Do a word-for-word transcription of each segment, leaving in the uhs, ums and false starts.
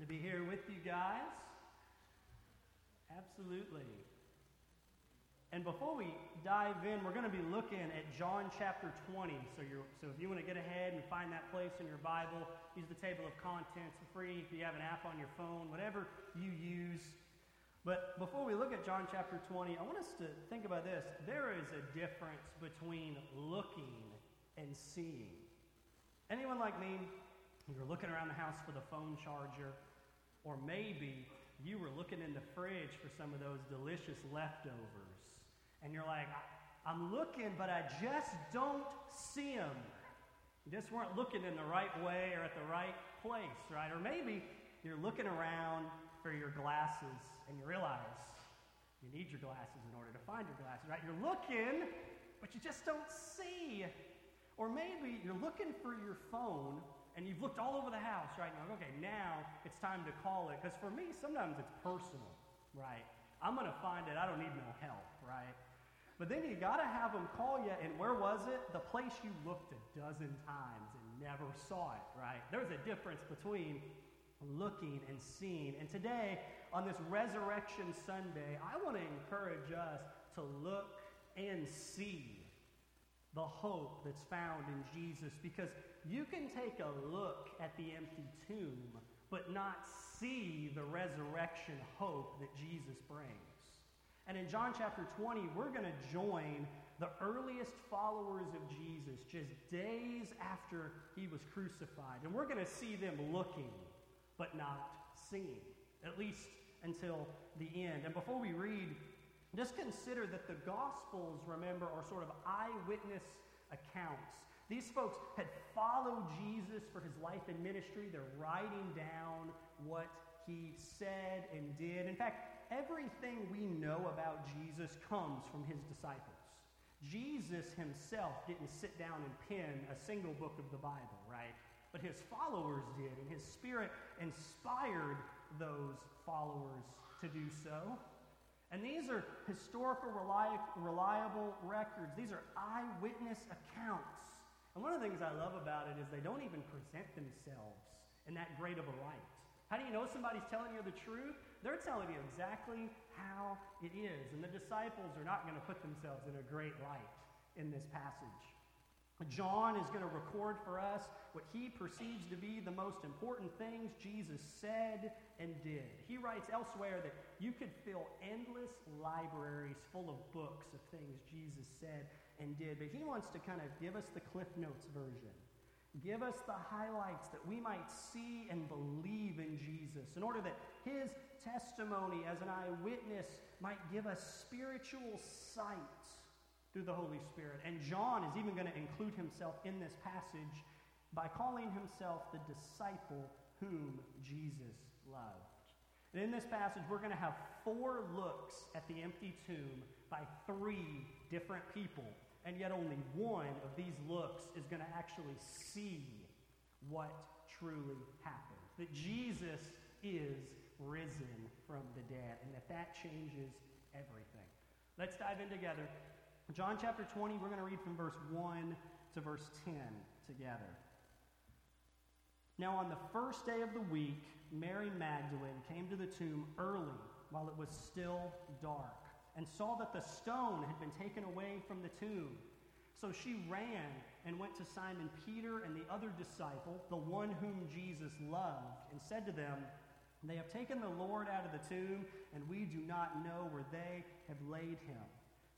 To be here with you guys? Absolutely. And before we dive in, we're going to be looking at John chapter twenty. So, you're, so if you want to get ahead and find that place in your Bible, use the table of contents, free if you have an app on your phone, whatever you use. But before we look at John chapter twenty, I want us to think about this. There is a difference between looking and seeing. Anyone like me? You're looking around the house for the phone charger, or maybe you were looking in the fridge for some of those delicious leftovers. And you're like, I'm looking, but I just don't see them. You just weren't looking in the right way or at the right place, right? Or maybe you're looking around for your glasses, and you realize you need your glasses in order to find your glasses, right? You're looking, but you just don't see. Or maybe you're looking for your phone, and you've looked all over the house, right? And you're like, okay, now it's time to call it. Because for me, sometimes it's personal, right? I'm going to find it. I don't need no help, right? But then you got to have them call you. And where was it? The place you looked a dozen times and never saw it, right? There's a difference between looking and seeing. And today, on this Resurrection Sunday, I want to encourage us to look and see the hope that's found in Jesus, because you can take a look at the empty tomb, but not see the resurrection hope that Jesus brings. And in John chapter twenty, we're going to join the earliest followers of Jesus just days after he was crucified. And we're going to see them looking, but not seeing, at least until the end. And before we read, just consider that the Gospels, remember, are sort of eyewitness accounts. These folks had followed Jesus for his life and ministry. They're writing down what he said and did. In fact, everything we know about Jesus comes from his disciples. Jesus himself didn't sit down and pen a single book of the Bible, right? But his followers did, and his Spirit inspired those followers to do so. And these are historical, reliable records. These are eyewitness accounts. And one of the things I love about it is they don't even present themselves in that great of a light. How do you know somebody's telling you the truth? They're telling you exactly how it is. And the disciples are not going to put themselves in a great light in this passage. John is going to record for us what he perceives to be the most important things Jesus said and did. He writes elsewhere that you could fill endless libraries full of books of things Jesus said and did, but he wants to kind of give us the Cliff Notes version. Give us the highlights that we might see and believe in Jesus in order that his testimony as an eyewitness might give us spiritual sight through the Holy Spirit. And John is even going to include himself in this passage by calling himself the disciple whom Jesus loved. And in this passage, we're going to have four looks at the empty tomb by three different people. And yet only one of these looks is going to actually see what truly happened. That Jesus is risen from the dead, and that that changes everything. Let's dive in together. John chapter twenty, we're going to read from verse one to verse ten together. Now on the first day of the week, Mary Magdalene came to the tomb early while it was still dark and saw that the stone had been taken away from the tomb. So she ran and went to Simon Peter and the other disciple, the one whom Jesus loved, and said to them, "They have taken the Lord out of the tomb, and we do not know where they have laid him."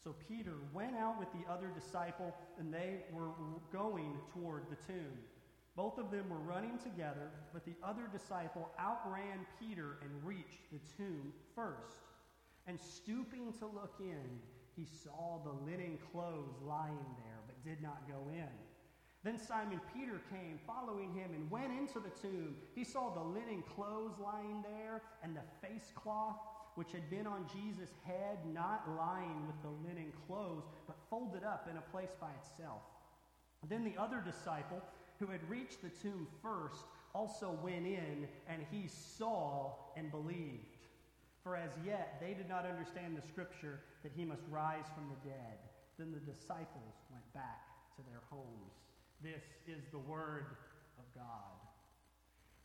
So Peter went out with the other disciple, and they were going toward the tomb. Both of them were running together, but the other disciple outran Peter and reached the tomb first. And stooping to look in, he saw the linen clothes lying there, but did not go in. Then Simon Peter came, following him, and went into the tomb. He saw the linen clothes lying there, and the face cloth which had been on Jesus' head, not lying with the linen clothes, but folded up in a place by itself. Then the other disciple, who had reached the tomb first, also went in, and he saw and believed. For as yet they did not understand the scripture that he must rise from the dead. Then the disciples went back to their homes. This is the word of God.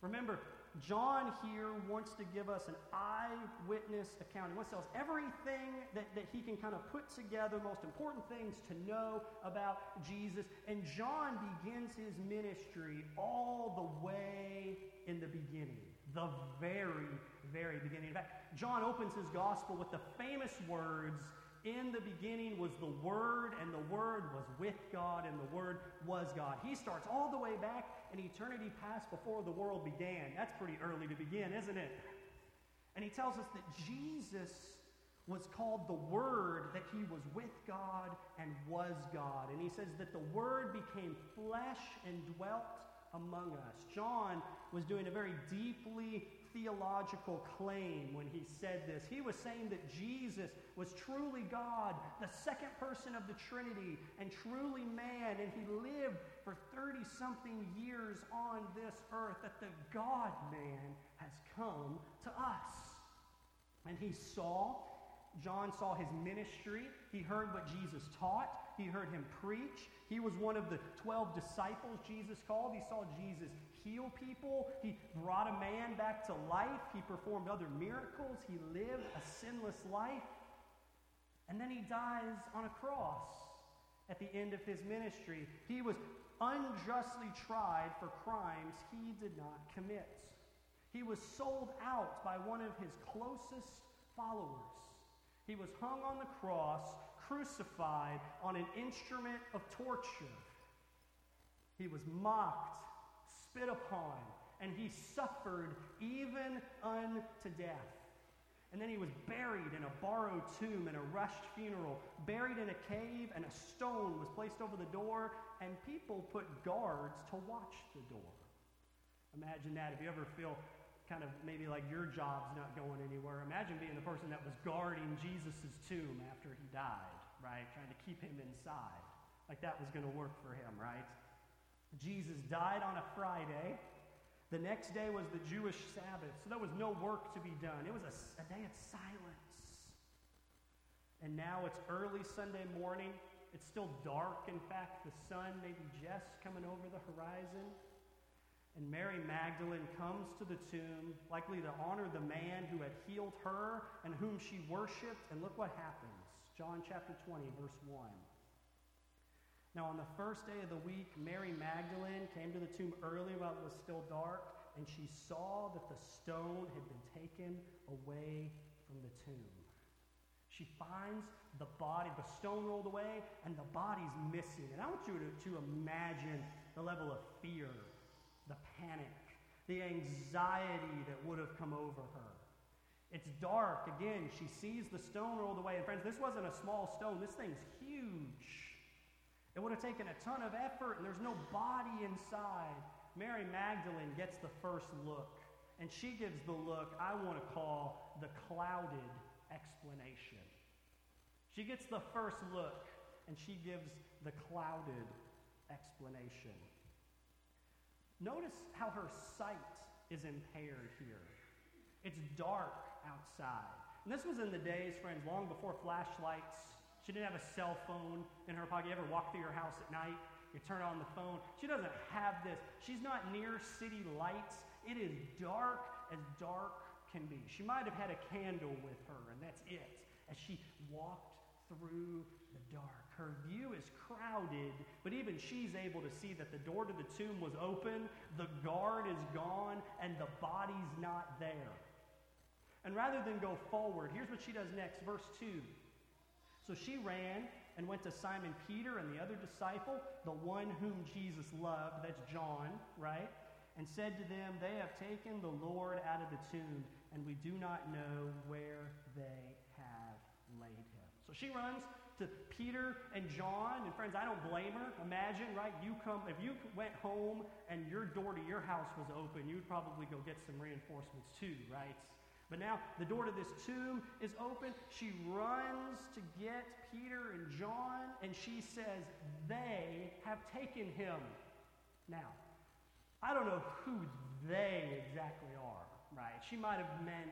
Remember, John here wants to give us an eyewitness account. He wants to tell us everything that, that he can kind of put together, most important things to know about Jesus. And John begins his ministry all the way in the beginning, the very, very beginning. In fact, John opens his gospel with the famous words, "In the beginning was the Word, and the Word was with God, and the Word was God." He starts all the way back in eternity past before the world began. That's pretty early to begin, isn't it? And he tells us that Jesus was called the Word, that he was with God and was God. And he says that the Word became flesh and dwelt among us. John was doing a very deeply theological claim when he said this. He was saying that Jesus was truly God, the second person of the Trinity, and truly man, and he lived for thirty-something years on this earth, that the God-man has come to us. And he saw, John saw his ministry, he heard what Jesus taught, he heard him preach, he was one of the twelve disciples Jesus called, he saw Jesus heal people, he brought a man back to life, he performed other miracles, he lived a sinless life, and then he dies on a cross at the end of his ministry. He was unjustly tried for crimes he did not commit. He was sold out by one of his closest followers. He was hung on the cross, crucified on an instrument of torture. He was mocked, spit upon, and he suffered even unto death. And then he was buried in a borrowed tomb and a rushed funeral, buried in a cave, and a stone was placed over the door, and people put guards to watch the door. Imagine that. If you ever feel kind of maybe like your job's not going anywhere, imagine being the person that was guarding Jesus' tomb after he died, right? Trying to keep him inside. Like that was going to work for him, right? Jesus died on a Friday. The next day was the Jewish Sabbath, so there was no work to be done. It was a, a day of silence. And now it's early Sunday morning. It's still dark. In fact, the sun may be just coming over the horizon. And Mary Magdalene comes to the tomb, likely to honor the man who had healed her and whom she worshipped. And look what happens. John chapter twenty, verse one. "Now on the first day of the week, Mary Magdalene came to the tomb early while it was still dark, and she saw that the stone had been taken away from the tomb." She finds the body, the stone rolled away, and the body's missing. And I want you to, to imagine the level of fear, the panic, the anxiety that would have come over her. It's dark. Again, she sees the stone rolled away. And friends, this wasn't a small stone. This thing's huge. It would have taken a ton of effort, and there's no body inside. Mary Magdalene gets the first look, and she gives the look I want to call the clouded explanation. She gets the first look, and she gives the clouded explanation. Notice how her sight is impaired here. It's dark outside. And this was in the days, friends, long before flashlights. She didn't have a cell phone in her pocket. You ever walk through your house at night? You turn on the phone. She doesn't have this. She's not near city lights. It is dark as dark can be. She might have had a candle with her, and that's it. As she walked through the dark, her view is crowded, but even she's able to see that the door to the tomb was open, the guard is gone, and the body's not there. And rather than go forward, here's what she does next, verse two. "So she ran and went to Simon Peter and the other disciple, the one whom Jesus loved," that's John, right? "And said to them, 'They have taken the Lord out of the tomb, and we do not know where they have laid him.'" So she runs to Peter and John, and friends, I don't blame her. Imagine, right? You come if you went home and your door to your house was open, you'd probably go get some reinforcements too, right? But now the door to this tomb is open. She runs to get Peter and John, and she says, "They have taken him." Now, I don't know who they exactly are, right? She might have meant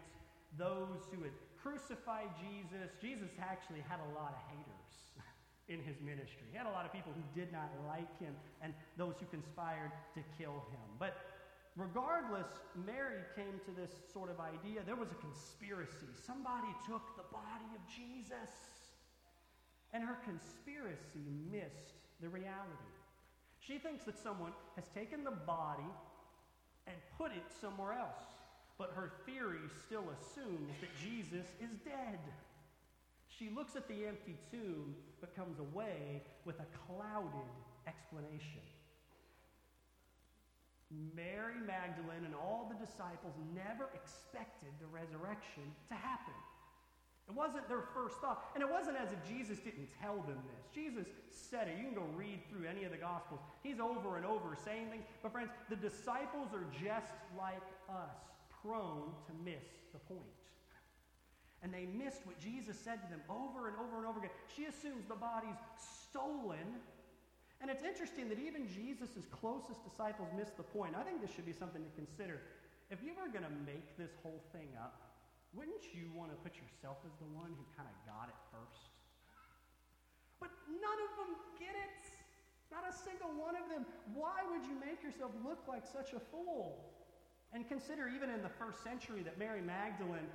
those who had crucified Jesus. Jesus actually had a lot of haters in his ministry. He had a lot of people who did not like him and those who conspired to kill him. But Regardless, Mary came to this sort of idea. There was a conspiracy. Somebody took the body of Jesus. And her conspiracy missed the reality. She thinks that someone has taken the body and put it somewhere else. But her theory still assumes that Jesus is dead. She looks at the empty tomb, but comes away with a clouded explanation. Mary Magdalene and all the disciples never expected the resurrection to happen. It wasn't their first thought. And it wasn't as if Jesus didn't tell them this. Jesus said it. You can go read through any of the Gospels. He's over and over saying things. But friends, the disciples are just like us, prone to miss the point. And they missed what Jesus said to them over and over and over again. She assumes the body's stolen. And it's interesting that even Jesus' closest disciples missed the point. I think this should be something to consider. If you were going to make this whole thing up, wouldn't you want to put yourself as the one who kind of got it first? But none of them get it. Not a single one of them. Why would you make yourself look like such a fool? And consider even in the first century that Mary Magdalene,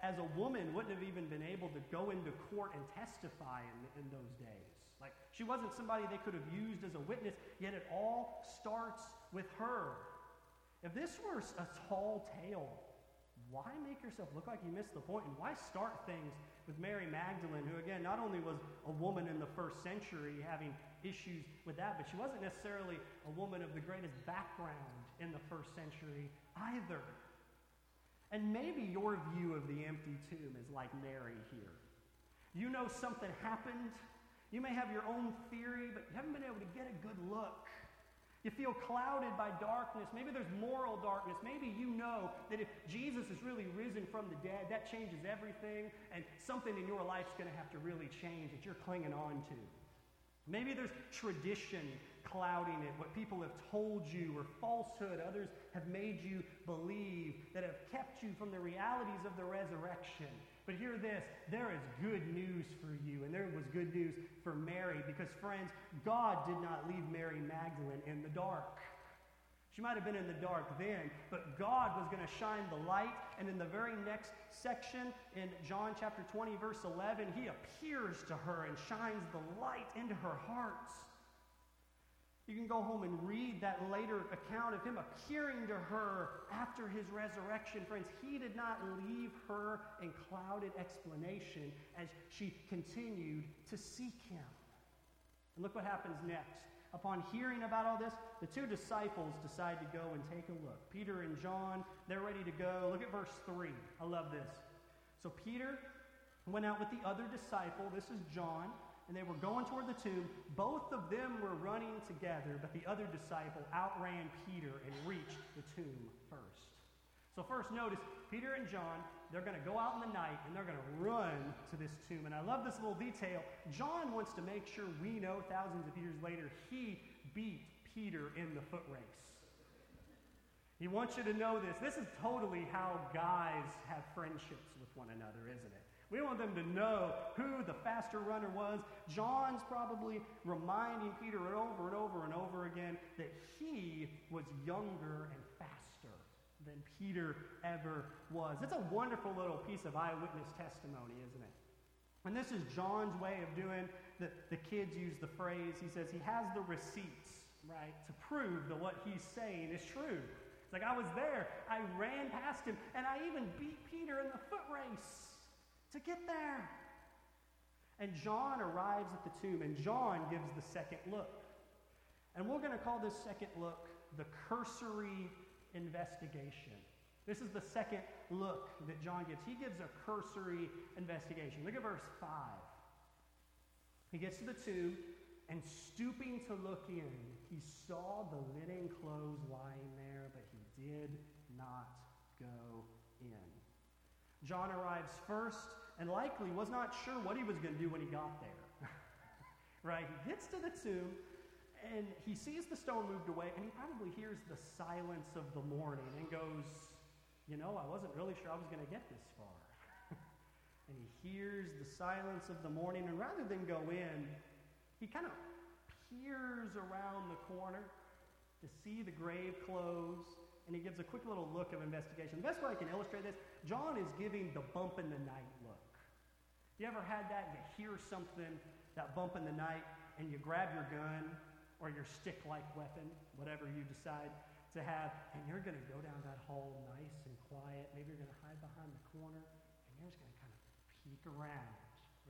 as a woman, wouldn't have even been able to go into court and testify in, in those days. Like, she wasn't somebody they could have used as a witness, yet it all starts with her. If this were a tall tale, why make yourself look like you missed the point? And why start things with Mary Magdalene, who, again, not only was a woman in the first century having issues with that, but she wasn't necessarily a woman of the greatest background in the first century either. And maybe your view of the empty tomb is like Mary here. You know something happened. You may have your own theory, but you haven't been able to get a good look. You feel clouded by darkness. Maybe there's moral darkness. Maybe you know that if Jesus is really risen from the dead, that changes everything, and something in your life's going to have to really change that you're clinging on to. Maybe there's tradition clouding it, what people have told you, or falsehood others have made you believe that have kept you from the realities of the resurrection. But hear this, there is good news for you, and there was good news for Mary, because friends, God did not leave Mary Magdalene in the dark. She might have been in the dark then, but God was going to shine the light, and in the very next section, in John chapter twenty, verse eleven, he appears to her and shines the light into her heart. You can go home and read that later account of him appearing to her after his resurrection. Friends, he did not leave her in clouded explanation as she continued to seek him. And look what happens next. Upon hearing about all this, the two disciples decide to go and take a look. Peter and John, they're ready to go. Look at verse three. I love this. So Peter went out with the other disciple. This is John. And they were going toward the tomb. Both of them were running together, but the other disciple outran Peter and reached the tomb first. So first, notice, Peter and John, they're going to go out in the night, and they're going to run to this tomb. And I love this little detail. John wants to make sure we know thousands of years later he beat Peter in the foot race. He wants you to know this. This is totally how guys have friendships with one another, isn't it? We want them to know who the faster runner was. John's probably reminding Peter over and over and over again that he was younger and faster than Peter ever was. It's a wonderful little piece of eyewitness testimony, isn't it? And this is John's way of doing, the, the kids use the phrase, he says he has the receipts, right, to prove that what he's saying is true. It's like, I was there, I ran past him, and I even beat Peter in the foot race to get there. And John arrives at the tomb, and John gives the second look. And we're going to call this second look the cursory investigation. This is the second look that John gives. He gives a cursory investigation. Look at verse five. He gets to the tomb, and stooping to look in, he saw the linen clothes lying there, but he did not go in. John arrives first, and likely was not sure what he was going to do when he got there. Right? He gets to the tomb, and he sees the stone moved away, and he probably hears the silence of the morning and goes, you know, I wasn't really sure I was going to get this far. And he hears the silence of the morning, and rather than go in, he kind of peers around the corner to see the grave clothes, and he gives a quick little look of investigation. The best way I can illustrate this, John is giving the bump in the night look. You ever had that? You hear something, that bump in the night, and you grab your gun or your stick-like weapon, whatever you decide to have, and you're going to go down that hall nice and quiet. Maybe you're going to hide behind the corner, and you're just going to kind of peek around,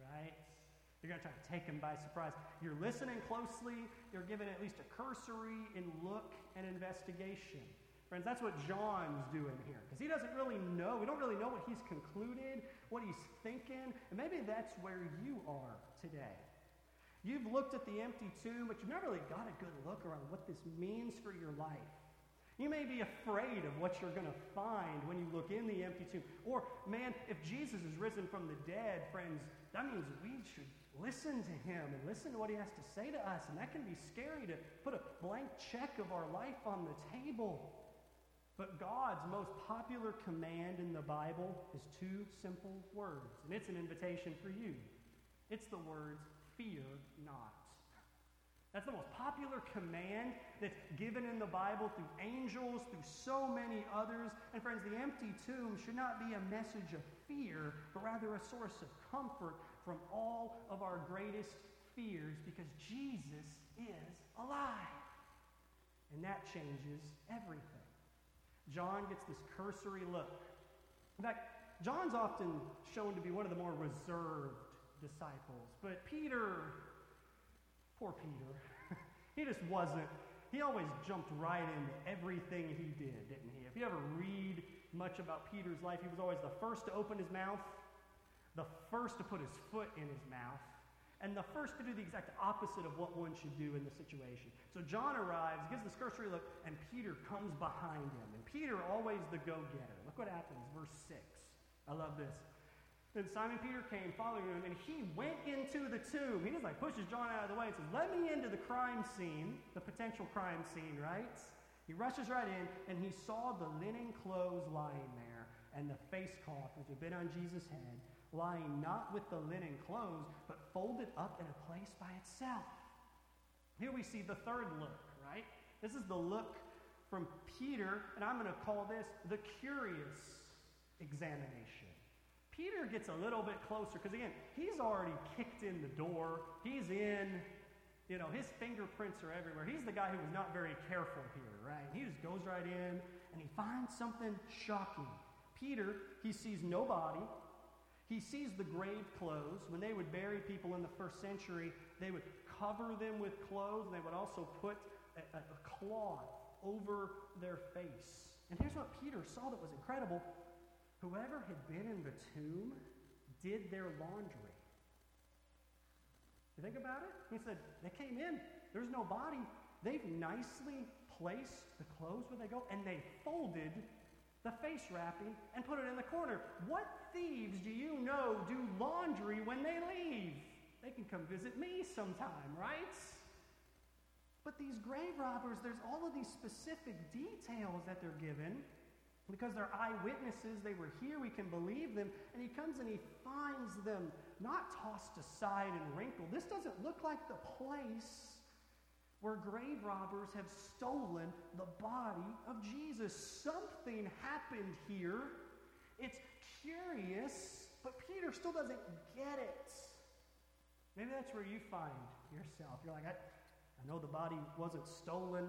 right? You're going to try to take them by surprise. You're listening closely. You're giving at least a cursory in look and investigation. Friends, that's what John's doing here, because he doesn't really know. We don't really know what he's concluded, what he's thinking, and maybe that's where you are today. You've looked at the empty tomb, but you've never really got a good look around what this means for your life. You may be afraid of what you're going to find when you look in the empty tomb. Or, man, if Jesus is risen from the dead, friends, that means we should listen to him and listen to what he has to say to us. And that can be scary to put a blank check of our life on the table. But God's most popular command in the Bible is two simple words. And it's an invitation for you. It's the words, fear not. That's the most popular command that's given in the Bible through angels, through so many others. And friends, the empty tomb should not be a message of fear, but rather a source of comfort from all of our greatest fears, because Jesus is alive. And that changes everything. John gets this cursory look. In fact, John's often shown to be one of the more reserved disciples, but Peter... Poor Peter. He just wasn't. He always jumped right into everything he did, didn't he? If you ever read much about Peter's life, he was always the first to open his mouth, the first to put his foot in his mouth, and the first to do the exact opposite of what one should do in the situation. So John arrives, gives this cursory look, and Peter comes behind him. And Peter, always the go-getter. Look what happens, verse six. I love this. Then Simon Peter came following him, and he went into the tomb. He just like pushes John out of the way and says, let me into the crime scene, the potential crime scene, right? He rushes right in, and he saw the linen clothes lying there, and the face cloth, which had been on Jesus' head, lying not with the linen clothes, but folded up in a place by itself. Here we see the third look, right? This is the look from Peter, and I'm going to call this the curious examination. Peter gets a little bit closer because, again, he's already kicked in the door. He's in, you know, his fingerprints are everywhere. He's the guy who was not very careful here, right? He just goes right in, and he finds something shocking. Peter, he sees no body. He sees the grave clothes. When they would bury people in the first century, they would cover them with clothes, and they would also put a, a cloth over their face. And here's what Peter saw that was incredible. Whoever had been in the tomb did their laundry. You think about it? He said, they came in. There's no body. They've nicely placed the clothes where they go, and they folded the face wrapping and put it in the corner. What thieves do you know do laundry when they leave? They can come visit me sometime, right? But these grave robbers, there's all of these specific details that they're given. Because they're eyewitnesses, they were here, we can believe them. And he comes and he finds them not tossed aside and wrinkled. This doesn't look like the place where grave robbers have stolen the body of Jesus. Something happened here. It's curious, but Peter still doesn't get it. Maybe that's where you find yourself. You're like, I, I know the body wasn't stolen.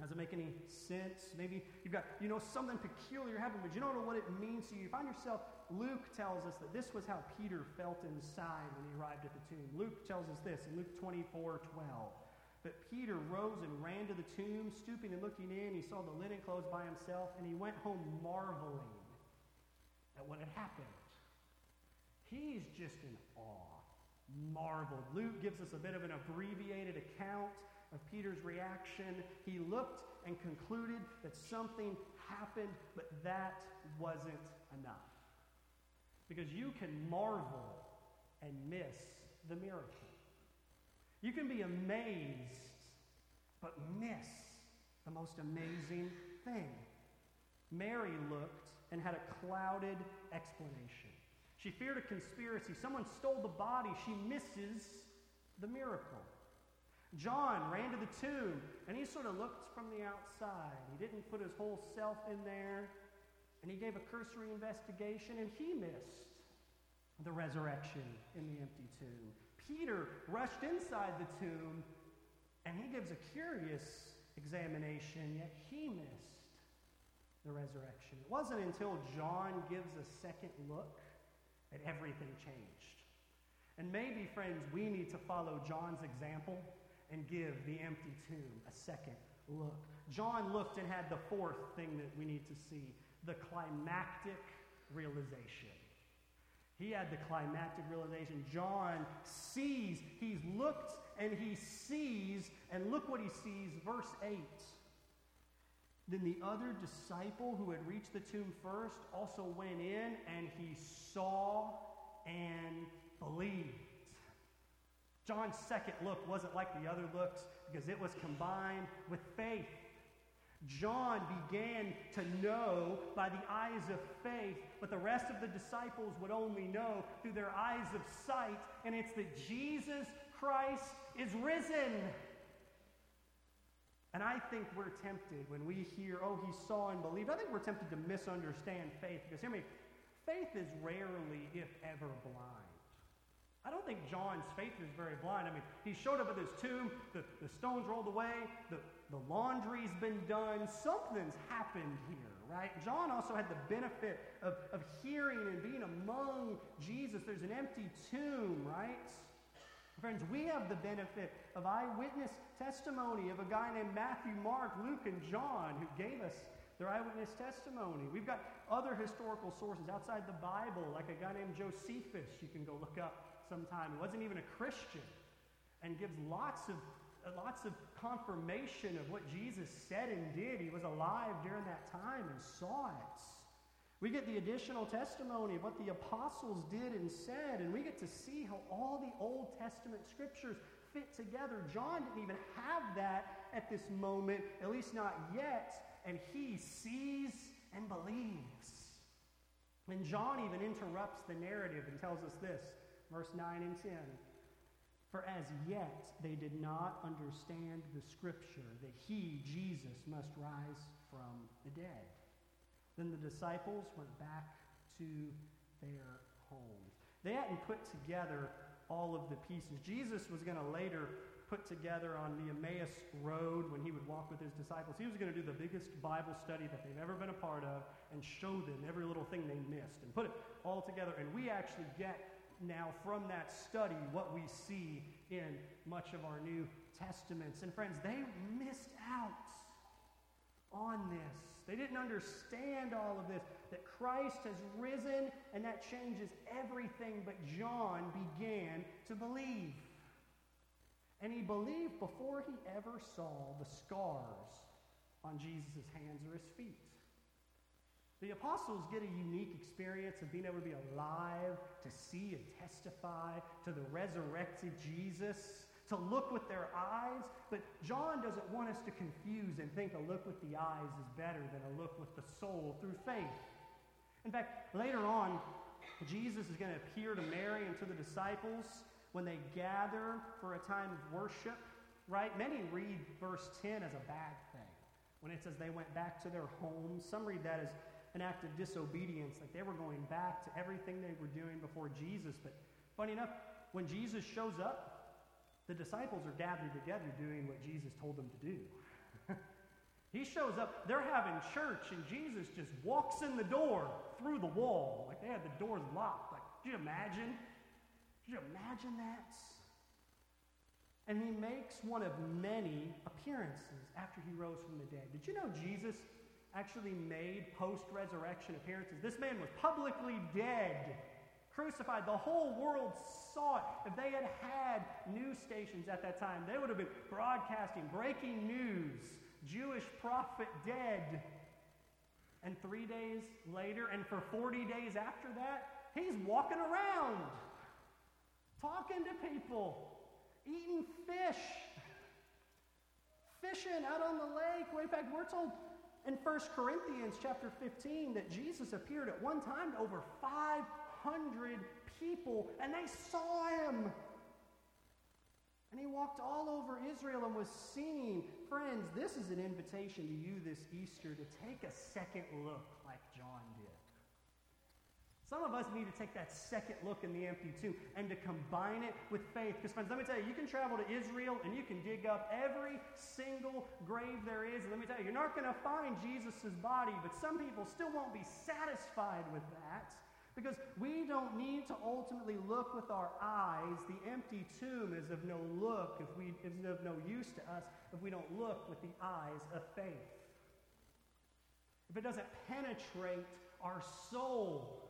Doesn't make any sense. Maybe you've got, you know, something peculiar happened, but you don't know what it means to you. You find yourself, Luke tells us that this was how Peter felt inside when he arrived at the tomb. Luke tells us this in Luke twenty-four twelve. But Peter rose and ran to the tomb, stooping and looking in. He saw the linen clothes by himself, and he went home marveling at what had happened. He's just in awe. Marveled. Luke gives us a bit of an abbreviated account of Peter's reaction. He looked and concluded that something happened, but that wasn't enough. Because you can marvel and miss the miracle. You can be amazed, but miss the most amazing thing. Mary looked and had a clouded explanation. She feared a conspiracy. Someone stole the body. She misses the miracle. John ran to the tomb, and he sort of looked from the outside. He didn't put his whole self in there, and he gave a cursory investigation, and he missed the resurrection in the empty tomb. Peter rushed inside the tomb, and he gives a curious examination, yet he missed the resurrection. It wasn't until John gives a second look that everything changed. And maybe, friends, we need to follow John's example and give the empty tomb a second look. John looked and had the fourth thing that we need to see, the climactic realization. He had the climactic realization. John sees, he's looked and he sees, and look what he sees, verse eight. Then the other disciple who had reached the tomb first also went in, and he saw and believed. John's second look wasn't like the other looks because it was combined with faith. John began to know by the eyes of faith, but the rest of the disciples would only know through their eyes of sight, and it's that Jesus Christ is risen. And I think we're tempted when we hear, oh, he saw and believed. I think we're tempted to misunderstand faith because, hear me, faith is rarely, if ever, blind. I don't think John's faith is very blind. I mean, he showed up at his tomb, the, the stones rolled away, the, the laundry's been done, something's happened here, right? John also had the benefit of, of hearing and being among Jesus. There's an empty tomb, right? Friends, we have the benefit of eyewitness testimony of a guy named Matthew, Mark, Luke, and John who gave us their eyewitness testimony. We've got other historical sources outside the Bible, like a guy named Josephus you can go look up sometime. He wasn't even a Christian and gives lots of, lots of confirmation of what Jesus said and did. He was alive during that time and saw it. We get the additional testimony of what the apostles did and said, and we get to see how all the Old Testament scriptures fit together. John didn't even have that at this moment, at least not yet, and he sees and believes. And John even interrupts the narrative and tells us this, verse nine and ten. For as yet they did not understand the scripture that he, Jesus, must rise from the dead. Then the disciples went back to their homes. They hadn't put together all of the pieces. Jesus was going to later put together on the Emmaus Road when he would walk with his disciples. He was going to do the biggest Bible study that they've ever been a part of and show them every little thing they missed and put it all together. And we actually get now from that study what we see in much of our New Testaments. And friends, they missed out on this. They didn't understand all of this, that Christ has risen, and that changes everything, but John began to believe. And he believed before he ever saw the scars on Jesus' hands or his feet. The apostles get a unique experience of being able to be alive, to see and testify to the resurrected Jesus, to look with their eyes, but John doesn't want us to confuse and think a look with the eyes is better than a look with the soul through faith. In fact, later on, Jesus is going to appear to Mary and to the disciples when they gather for a time of worship, right? Many read verse ten as a bad thing, when it says they went back to their homes. Some read that as an act of disobedience, like they were going back to everything they were doing before Jesus. But funny enough, when Jesus shows up, the disciples are gathered together doing what Jesus told them to do. He shows up, they're having church, and Jesus just walks in the door through the wall. Like they had the doors locked. Like, could you imagine? Could you imagine that? And he makes one of many appearances after he rose from the dead. Did you know Jesus actually made post-resurrection appearances? This man was publicly dead, crucified. The whole world saw it. If they had had news stations at that time, they would have been broadcasting breaking news, Jewish prophet dead. And three days later, and for forty days after that, he's walking around, talking to people, eating fish, fishing out on the lake. Well, in fact, we're told in First Corinthians chapter fifteen that Jesus appeared at one time to over five hundred people, and they saw him. And he walked all over Israel and was seen. Friends, this is an invitation to you this Easter to take a second look like John did. Some of us need to take that second look in the empty tomb and to combine it with faith. Because friends, let me tell you, you can travel to Israel and you can dig up every single grave there is. And let me tell you, you're not going to find Jesus' body, but some people still won't be satisfied with that. Because we don't need to ultimately look with our eyes. The empty tomb is of no look, if we is of no use to us if we don't look with the eyes of faith. If it doesn't penetrate our soul.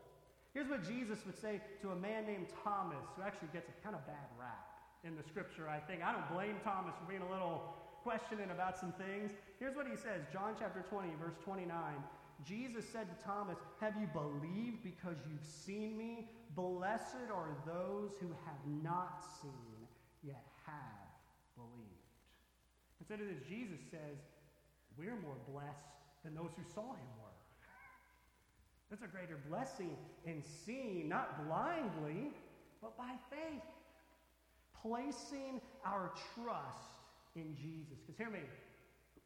Here's what Jesus would say to a man named Thomas, who actually gets a kind of bad rap in the scripture, I think. I don't blame Thomas for being a little questioning about some things. Here's what he says, John chapter twenty, verse twenty-nine. Jesus said to Thomas, "Have you believed because you've seen me? Blessed are those who have not seen, yet have believed." Consider this, Jesus says, we're more blessed than those who saw him were. That's a greater blessing in seeing, not blindly, but by faith. Placing our trust in Jesus. Because hear me,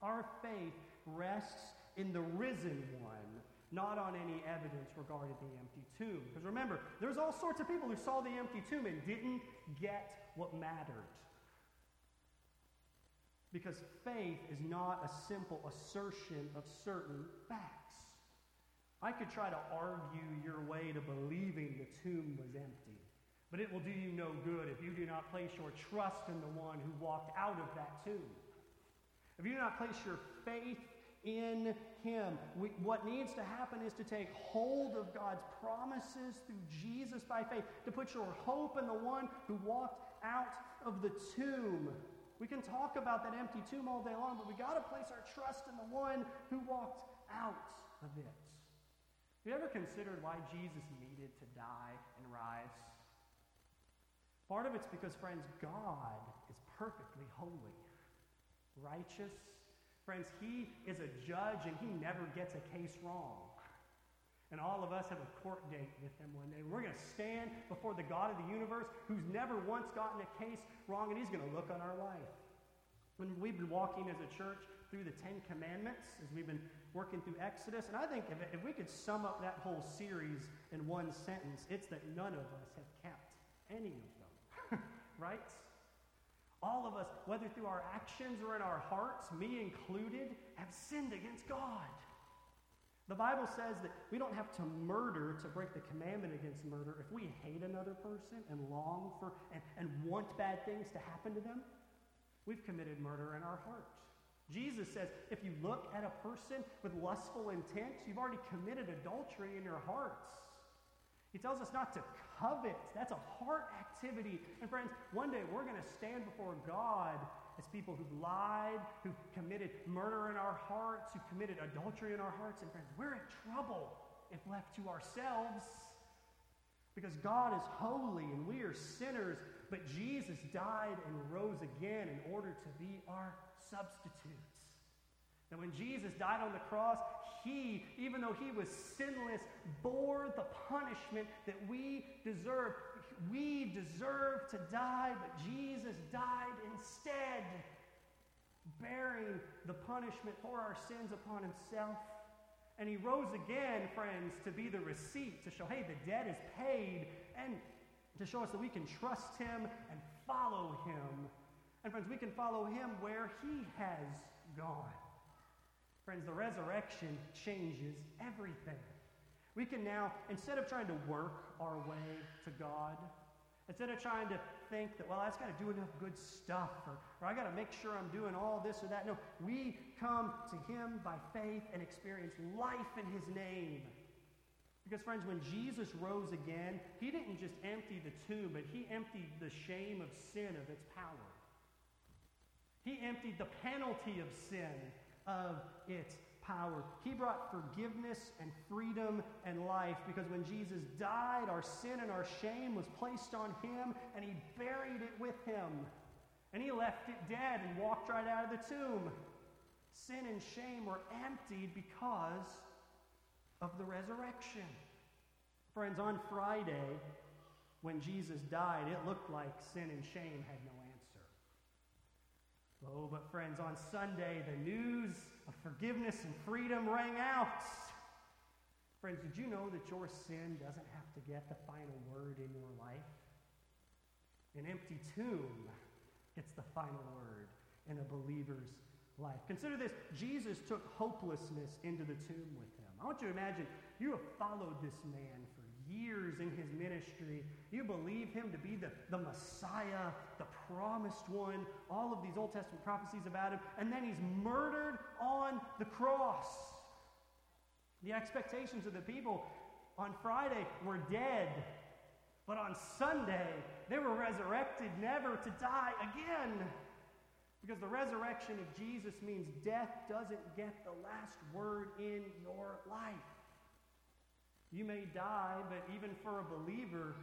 our faith rests in the risen one, not on any evidence regarding the empty tomb. Because remember, there's all sorts of people who saw the empty tomb and didn't get what mattered. Because faith is not a simple assertion of certain facts. I could try to argue your way to believing the tomb was empty, but it will do you no good if you do not place your trust in the one who walked out of that tomb. If you do not place your faith in him. We, what needs to happen is to take hold of God's promises through Jesus by faith, to put your hope in the one who walked out of the tomb. We can talk about that empty tomb all day long, but we got to place our trust in the one who walked out of it. Have you ever considered why Jesus needed to die and rise? Part of it's because, friends, God is perfectly holy, righteous. Friends, he is a judge and he never gets a case wrong. And all of us have a court date with him one day. We're going to stand before the God of the universe who's never once gotten a case wrong, and he's going to look on our life. When we've been walking as a church through the Ten Commandments, as we've been working through Exodus, and I think if, if we could sum up that whole series in one sentence, it's that none of us have kept any of them, right? All of us, whether through our actions or in our hearts, me included, have sinned against God. The Bible says that we don't have to murder to break the commandment against murder. If we hate another person and long for and, and want bad things to happen to them, we've committed murder in our heart. Jesus says if you look at a person with lustful intent, you've already committed adultery in your hearts. He tells us not to covet. That's a heart activity. And friends, one day we're going to stand before God as people who've lied, who've committed murder in our hearts, who've committed adultery in our hearts. And friends, we're in trouble if left to ourselves. Because God is holy and we are sinners, but Jesus died and rose again in order to be our substitute. And when Jesus died on the cross, he, even though he was sinless, bore the punishment that we deserve. We deserve to die, but Jesus died instead, bearing the punishment for our sins upon himself. And he rose again, friends, to be the receipt, to show, hey, the debt is paid, and to show us that we can trust him and follow him. And friends, we can follow him where he has gone. Friends, the resurrection changes everything. We can now, instead of trying to work our way to God, instead of trying to think that, well, I just got to do enough good stuff, or, or I got to make sure I'm doing all this or that. No, we come to him by faith and experience life in his name. Because, friends, when Jesus rose again, he didn't just empty the tomb, but he emptied the shame of sin of its power. He emptied the penalty of sin of its power. He brought forgiveness and freedom and life, because when Jesus died, our sin and our shame was placed on him, and he buried it with him. And he left it dead and walked right out of the tomb. Sin and shame were emptied because of the resurrection. Friends, on Friday, when Jesus died, it looked like sin and shame had no answer. Oh, but friends, on Sunday, the news of forgiveness and freedom rang out. Friends, did you know that your sin doesn't have to get the final word in your life? An empty tomb gets the final word in a believer's life. Consider this. Jesus took hopelessness into the tomb with him. I want you to imagine you have followed this man for years in his ministry. You believe him to be the, the Messiah, the promised one, all of these Old Testament prophecies about him, and then he's murdered on the cross. The expectations of the people on Friday were dead, but on Sunday they were resurrected, never to die again. Because the resurrection of Jesus means death doesn't get the last word in your life. You may die, but even for a believer,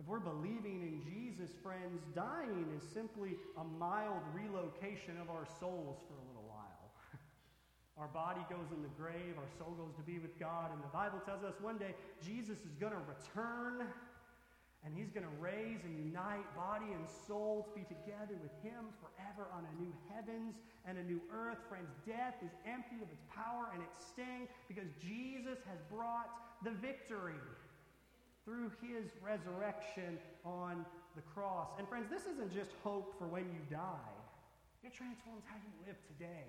if we're believing in Jesus, friends, dying is simply a mild relocation of our souls for a little while. Our body goes in the grave, our soul goes to be with God, and the Bible tells us one day Jesus is going to return, and he's going to raise and unite body and soul to be together with him forever on a new heavens and a new earth. Friends, death is emptied of its power and its sting because Jesus has brought the victory through his resurrection on the cross. And friends, this isn't just hope for when you die. It transforms how you live today.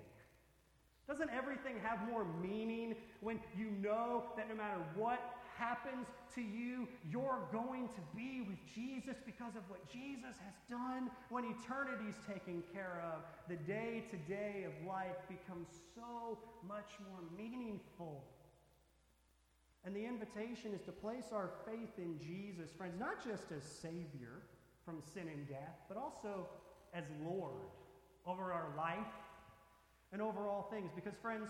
Doesn't everything have more meaning when you know that no matter what happens to you, you're going to be with Jesus because of what Jesus has done? When eternity's taken care of, the day-to-day of life becomes so much more meaningful. And the invitation is to place our faith in Jesus, friends, not just as Savior from sin and death, but also as Lord over our life and over all things. Because, friends,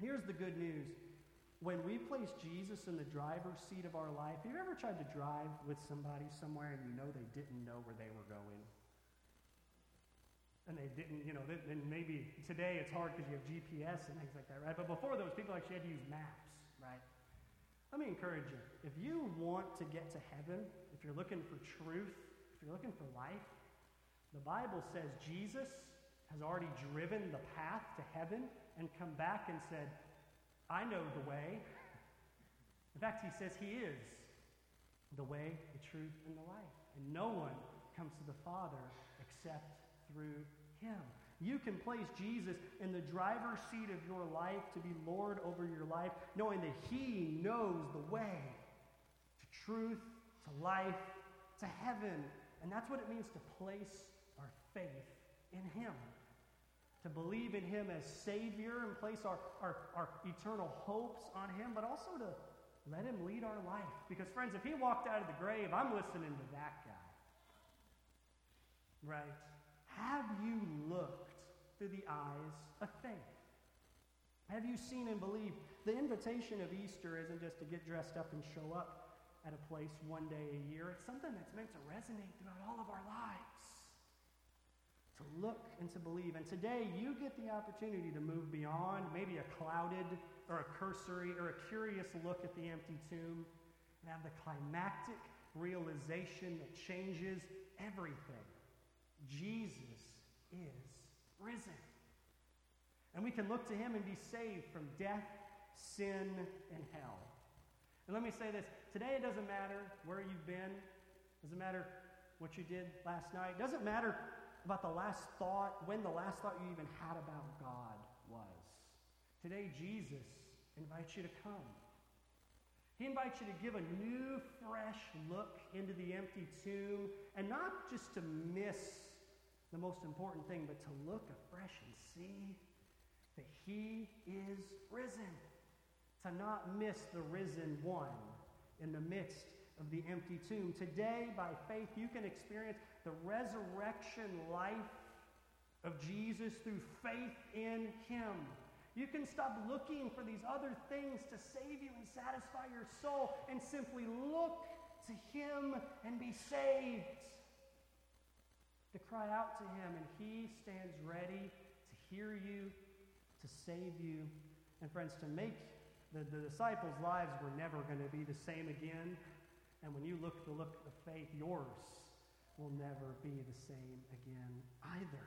here's the good news. When we place Jesus in the driver's seat of our life, have you ever tried to drive with somebody somewhere and you know they didn't know where they were going? And they didn't, you know, they, and maybe today it's hard because you have G P S and things like that, right? But before those, people actually had to use maps, right? Let me encourage you. If you want to get to heaven, if you're looking for truth, if you're looking for life, the Bible says Jesus has already driven the path to heaven and come back and said, I know the way. In fact, he says he is the way, the truth, and the life. And no one comes to the Father except through him. You can place Jesus in the driver's seat of your life to be Lord over your life, knowing that he knows the way to truth, to life, to heaven. And that's what it means to place our faith in him. To believe in him as Savior and place our, our, our eternal hopes on him, but also to let him lead our life. Because, friends, if he walked out of the grave, I'm listening to that guy. Right? Have you looked through the eyes of faith? Have you seen and believed? The invitation of Easter isn't just to get dressed up and show up at a place one day a year. It's something that's meant to resonate throughout all of our lives. To look and to believe. And today you get the opportunity to move beyond maybe a clouded or a cursory or a curious look at the empty tomb and have the climactic realization that changes everything. Jesus is risen. And we can look to him and be saved from death, sin, and hell. And let me say this. Today it doesn't matter where you've been. It doesn't matter what you did last night. It doesn't matter about the last thought, when the last thought you even had about God was. Today, Jesus invites you to come. He invites you to give a new, fresh look into the empty tomb, and not just to miss the most important thing, but to look afresh and see that he is risen. To not miss the risen one in the midst of the empty tomb. Today, by faith, you can experience the resurrection life of Jesus through faith in him. You can stop looking for these other things to save you and satisfy your soul and simply look to him and be saved. To cry out to him, and he stands ready to hear you, to save you. And friends, to make the, the disciples' lives were never going to be the same again. And when you look the look of faith, yours will never be the same again either.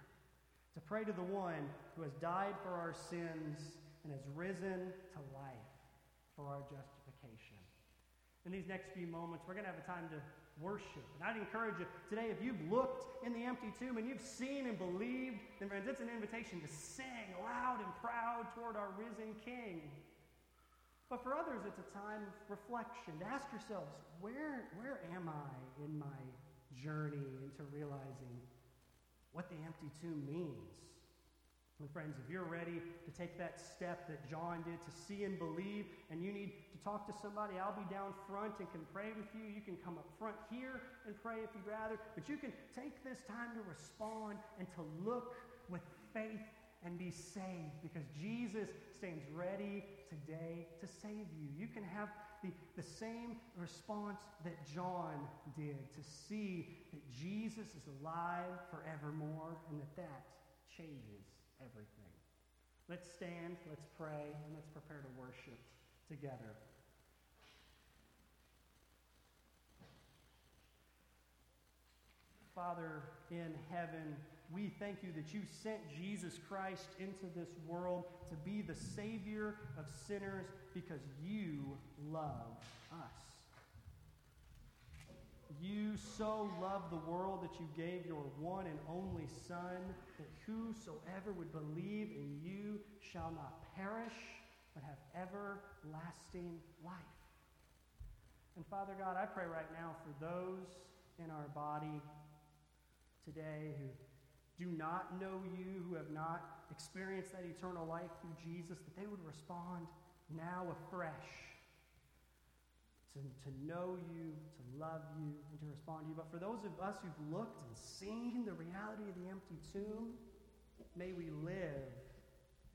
to pray to the one who has died for our sins and has risen to life for our justification. In these next few moments, we're going to have a time to worship. And I'd encourage you today, if you've looked in the empty tomb and you've seen and believed, then friends, it's an invitation to sing loud and proud toward our risen King. But for others, it's a time of reflection, to ask yourselves, where, where am I in my journey into realizing what the empty tomb means? And friends, if you're ready to take that step that John did to see and believe, and you need to talk to somebody, I'll be down front and can pray with you. You can come up front here and pray if you'd rather. But you can take this time to respond and to look with faith and be saved, because Jesus stands ready today to save you. You can have the, the same response that John did, to see that Jesus is alive forevermore and that that changes everything. Let's stand, let's pray, and let's prepare to worship together. Father in heaven, we thank you that you sent Jesus Christ into this world to be the Savior of sinners because you love us. You so loved the world that you gave your one and only Son, that whosoever would believe in you shall not perish, but have everlasting life. And Father God, I pray right now for those in our body today who do not know you, who have not experienced that eternal life through Jesus, that they would respond now afresh to, to know you, to love you, and to respond to you. But for those of us who've looked and seen the reality of the empty tomb, may we live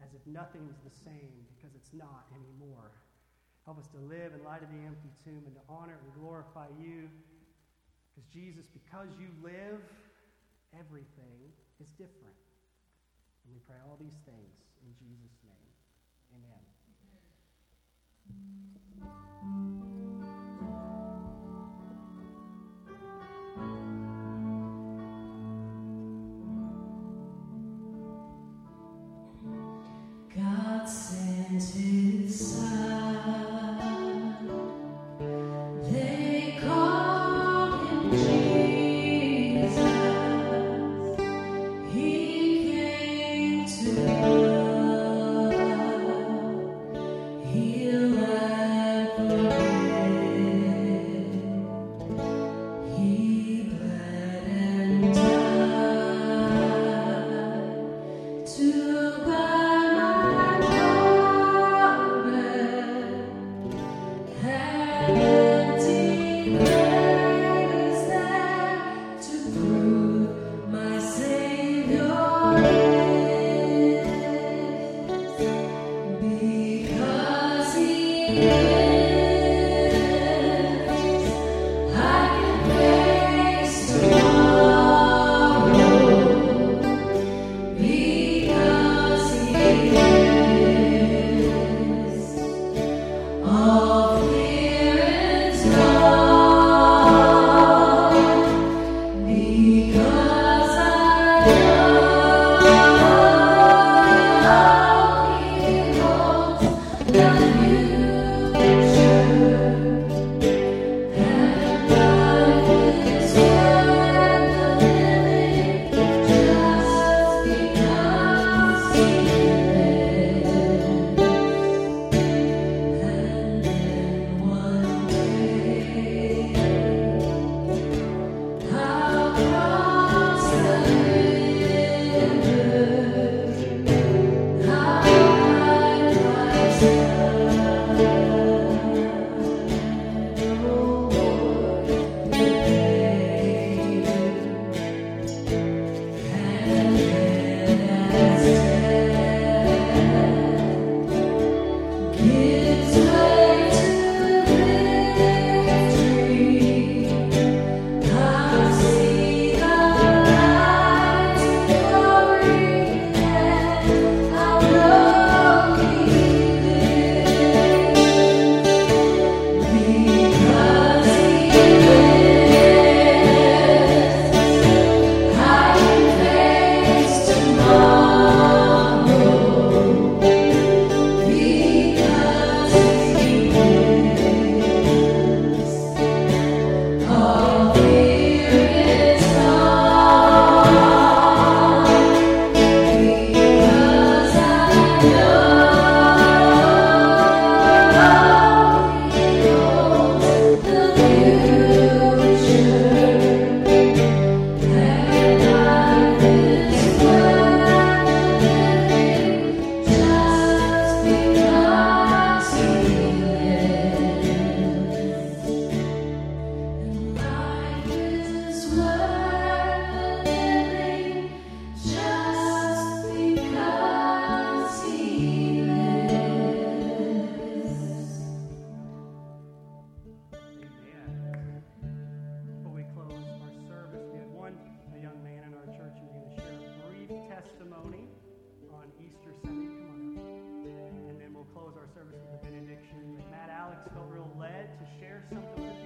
as if nothing's the same, because it's not anymore. Help us to live in light of the empty tomb and to honor and glorify you, because Jesus, because you live, everything is different. And we pray all these things in Jesus' name. Amen. God sent his Son. They called him Jesus. Heal us. testimony on Easter Sunday. Come on. And then we'll close our service with a benediction. But Matt Alex felt real led to share something with you.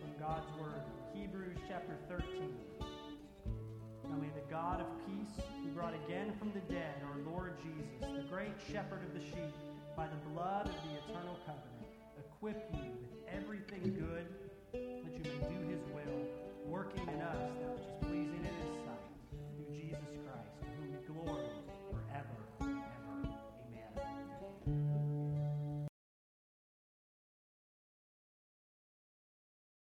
From God's Word, Hebrews chapter thirteen. Now may the God of peace, who brought again from the dead our Lord Jesus, the great shepherd of the sheep, by the blood of the eternal covenant, equip you with everything good